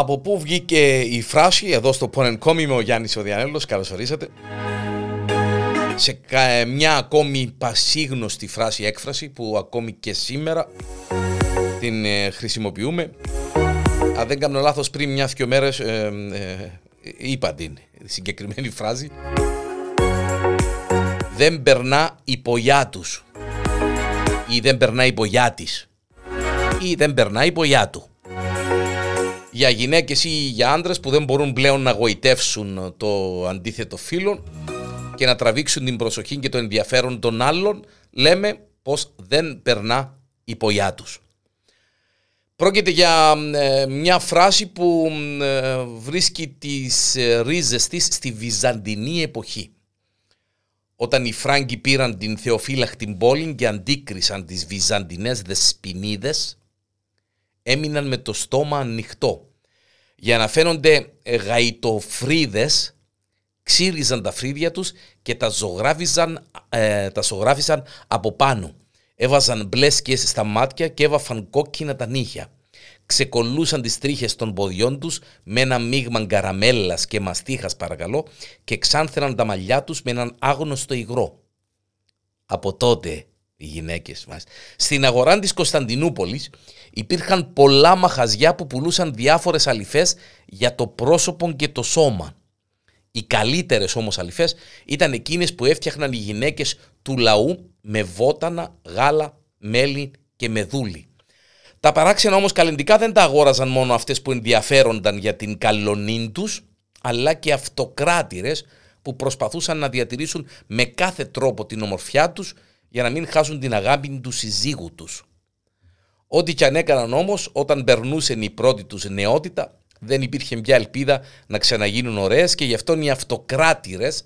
Από πού βγήκε η φράση εδώ στο Porenkommi με ο Γιάννης ο Διανέλος, καλώς ορίσατε. Σε μια ακόμη πασίγνωστη φράση έκφραση που ακόμη και σήμερα την χρησιμοποιούμε. Αν δεν κάνω λάθος πριν μια-δυο μέρες είπα την συγκεκριμένη φράση. Δεν περνά υπογιά τους ή δεν περνά υπογιά της ή δεν περνά υπογιά του. Για γυναίκες ή για άντρες που δεν μπορούν πλέον να γοητεύσουν το αντίθετο φύλο και να τραβήξουν την προσοχή και το ενδιαφέρον των άλλων, λέμε πως δεν περνά υπογιά τους. Πρόκειται για μια φράση που βρίσκει τις ρίζες της στη βυζαντινή εποχή, όταν οι Φράγκοι πήραν την θεοφύλακτη πόλη και αντίκρισαν τις βυζαντινές δεσποινίδες, έμειναν με το στόμα ανοιχτό. Για να φαίνονται γαϊτοφρίδες, ξύριζαν τα φρύδια τους και τα ζωγράφισαν από πάνω. Έβαζαν μπλέσκες στα μάτια και έβαφαν κόκκινα τα νύχια. Ξεκολλούσαν τις τρίχες των ποδιών τους με ένα μείγμα καραμέλας και μαστίχας παρακαλώ και ξάνθεραν τα μαλλιά τους με έναν άγνωστο υγρό. Από τότε οι γυναίκες μας. Στην αγορά της Κωνσταντινούπολης υπήρχαν πολλά μαχαζιά που πουλούσαν διάφορες αλυφές για το πρόσωπο και το σώμα. Οι καλύτερες όμως αλυφές ήταν εκείνες που έφτιαχναν οι γυναίκες του λαού με βότανα, γάλα, μέλι και μεδούλι. Τα παράξενα όμως καλλιντικά δεν τα αγόραζαν μόνο αυτές που ενδιαφέρονταν για την καλονήν τους, αλλά και αυτοκράτηρες που προσπαθούσαν να διατηρήσουν με κάθε τρόπο την ομορφιά τους για να μην χάσουν την αγάπη του συζύγου τους. Ό,τι κι αν έκαναν όμως, όταν περνούσε η πρώτη τους νεότητα, δεν υπήρχε μια ελπίδα να ξαναγίνουν ωραίες και γι' αυτόν οι αυτοκράτηρες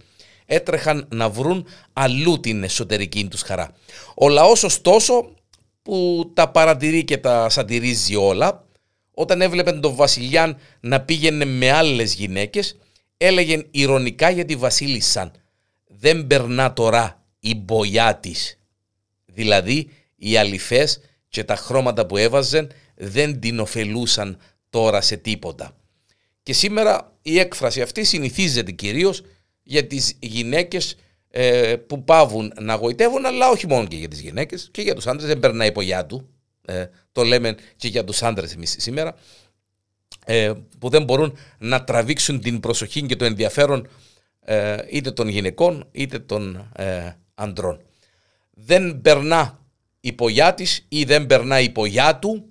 έτρεχαν να βρουν αλλού την εσωτερική τους χαρά. Ο λαός ωστόσο, που τα παρατηρεί και τα σατηρίζει όλα, όταν έβλεπε τον βασιλιάν να πήγαινε με άλλες γυναίκες, έλεγε ειρωνικά για τη βασίλισσαν «Δεν περνά τώρα η μπογιά της». Δηλαδή οι αλυφές και τα χρώματα που έβαζαν δεν την ωφελούσαν τώρα σε τίποτα. Και σήμερα η έκφραση αυτή συνηθίζεται κυρίως για τις γυναίκες που πάβουν να γοητεύουν, αλλά όχι μόνο και για τις γυναίκες, και για τους άντρες δεν περνάει υπογιά του. Το λέμε και για τους άντρες εμείς σήμερα, που δεν μπορούν να τραβήξουν την προσοχή και το ενδιαφέρον είτε των γυναικών είτε των αντρών. Δεν περνά υπογιά της ή δεν περνά υπογιά του.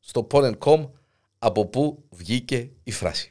Στο Porenkommi από πού βγήκε η φράση.